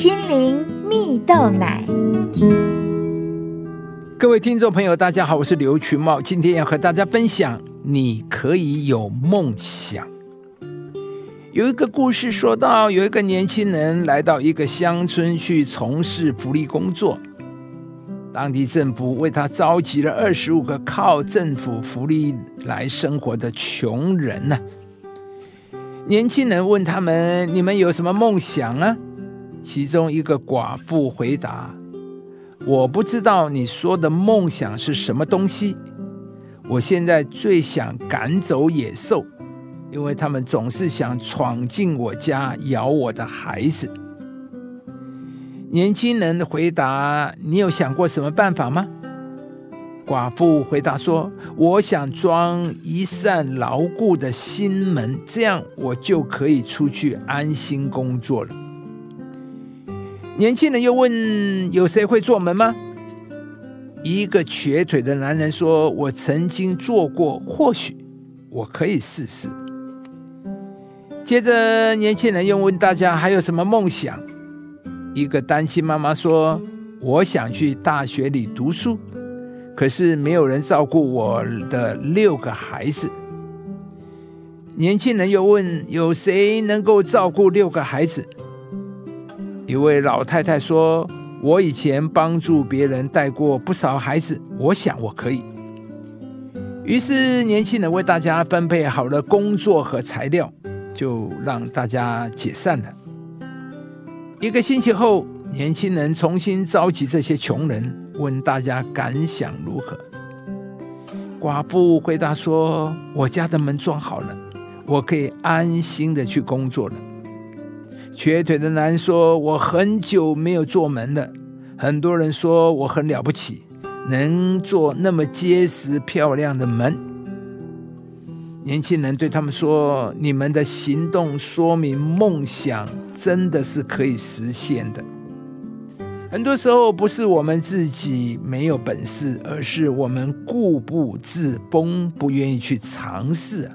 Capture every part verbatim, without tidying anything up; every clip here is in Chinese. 心灵蜜豆奶。各位听众朋友大家好，我是刘群茂，今天要和大家分享你可以有梦想。有一个故事说到，有一个年轻人来到一个乡村去从事福利工作，当地政府为他召集了二十五个靠政府福利来生活的穷人呢、啊。年轻人问他们，你们有什么梦想啊？其中一个寡妇回答，我不知道你说的梦想是什么东西，我现在最想赶走野兽，因为他们总是想闯进我家咬我的孩子。年轻人回答，你有想过什么办法吗？寡妇回答说，我想装一扇牢固的心门，这样我就可以出去安心工作了。年轻人又问，有谁会做门吗？一个瘸腿的男人说，我曾经做过，或许我可以试试。接着年轻人又问大家，还有什么梦想？一个单亲妈妈说，我想去大学里读书，可是没有人照顾我的六个孩子。年轻人又问，有谁能够照顾六个孩子？一位老太太说，我以前帮助别人带过不少孩子，我想我可以。于是年轻人为大家分配好了工作和材料，就让大家解散了。一个星期后，年轻人重新召集这些穷人，问大家感想如何。寡妇回答说，我家的门装好了，我可以安心的去工作了。瘸腿的男人说，我很久没有做门了，很多人说我很了不起，能做那么结实漂亮的门。年轻人对他们说，你们的行动说明梦想真的是可以实现的。很多时候不是我们自己没有本事，而是我们固步自封，不愿意去尝试。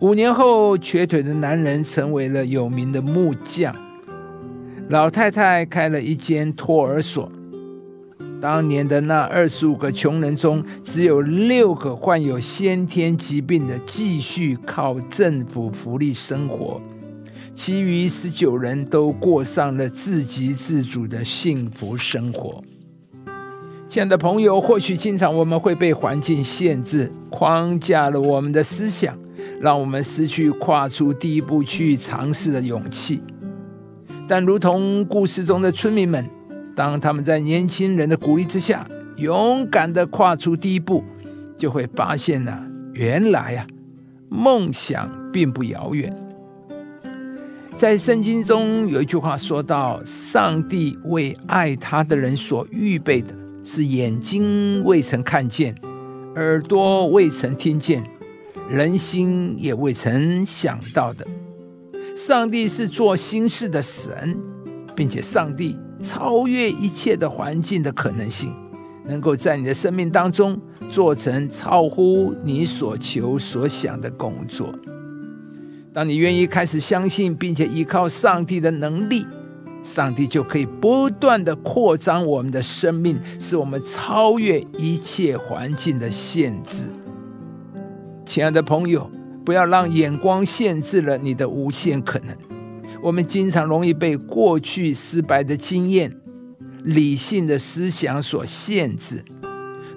五年后，瘸腿的男人成为了有名的木匠，老太太开了一间托儿所。当年的那二十五个穷人中，只有六个患有先天疾病的继续靠政府福利生活，其余十九人都过上了自给自足的幸福生活。亲爱的朋友，或许经常我们会被环境限制，框架了我们的思想，让我们失去跨出第一步去尝试的勇气。但如同故事中的村民们，当他们在年轻人的鼓励之下勇敢地跨出第一步，就会发现、啊、原来、啊、梦想并不遥远。在圣经中有一句话说到，上帝为爱他的人所预备的是眼睛未曾看见，耳朵未曾听见，人心也未曾想到的。上帝是做心事的神，并且上帝超越一切的环境的可能性，能够在你的生命当中做成超乎你所求所想的工作。当你愿意开始相信并且依靠上帝的能力，上帝就可以不断的扩张我们的生命，使我们超越一切环境的限制。亲爱的朋友，不要让眼光限制了你的无限可能。我们经常容易被过去失败的经验、理性的思想所限制，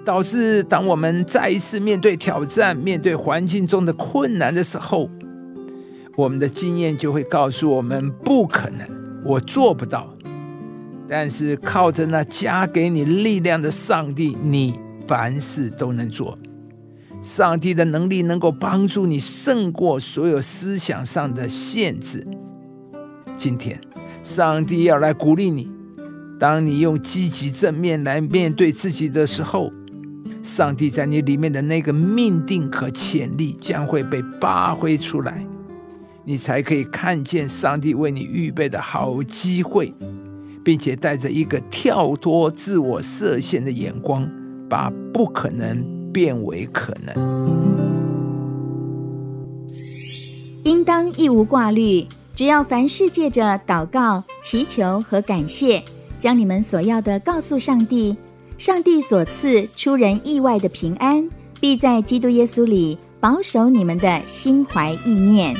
导致当我们再一次面对挑战、面对环境中的困难的时候，我们的经验就会告诉我们，不可能，我做不到。但是靠着那加给你力量的上帝，你凡事都能做。上帝的能力能够帮助你胜过所有思想上的限制。今天上帝要来鼓励你，当你用积极正面来面对自己的时候，上帝在你里面的那个命定和潜力将会被发挥出来，你才可以看见上帝为你预备的好机会，并且带着一个跳脱自我设限的眼光，把不可能变为可能。应当一无挂虑，只要凡事借着祷告、祈求和感谢，将你们所要的告诉上帝，上帝所赐出人意外的平安，必在基督耶稣里保守你们的心怀意念。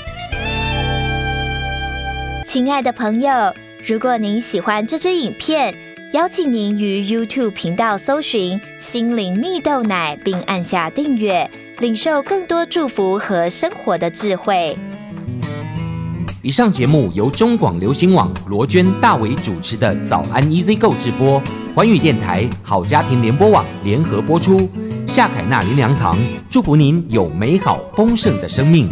亲爱的朋友，如果您喜欢这支影片，邀请您于 YouTube 频道搜寻心灵蜜豆奶，并按下订阅，领受更多祝福和生活的智慧。以上节目由中广流行网罗娟、大伟主持的早安 E Z购 直播，环宇电台、好家庭联播网联合播出。夏凯纳林良堂祝福您有美好丰盛的生命。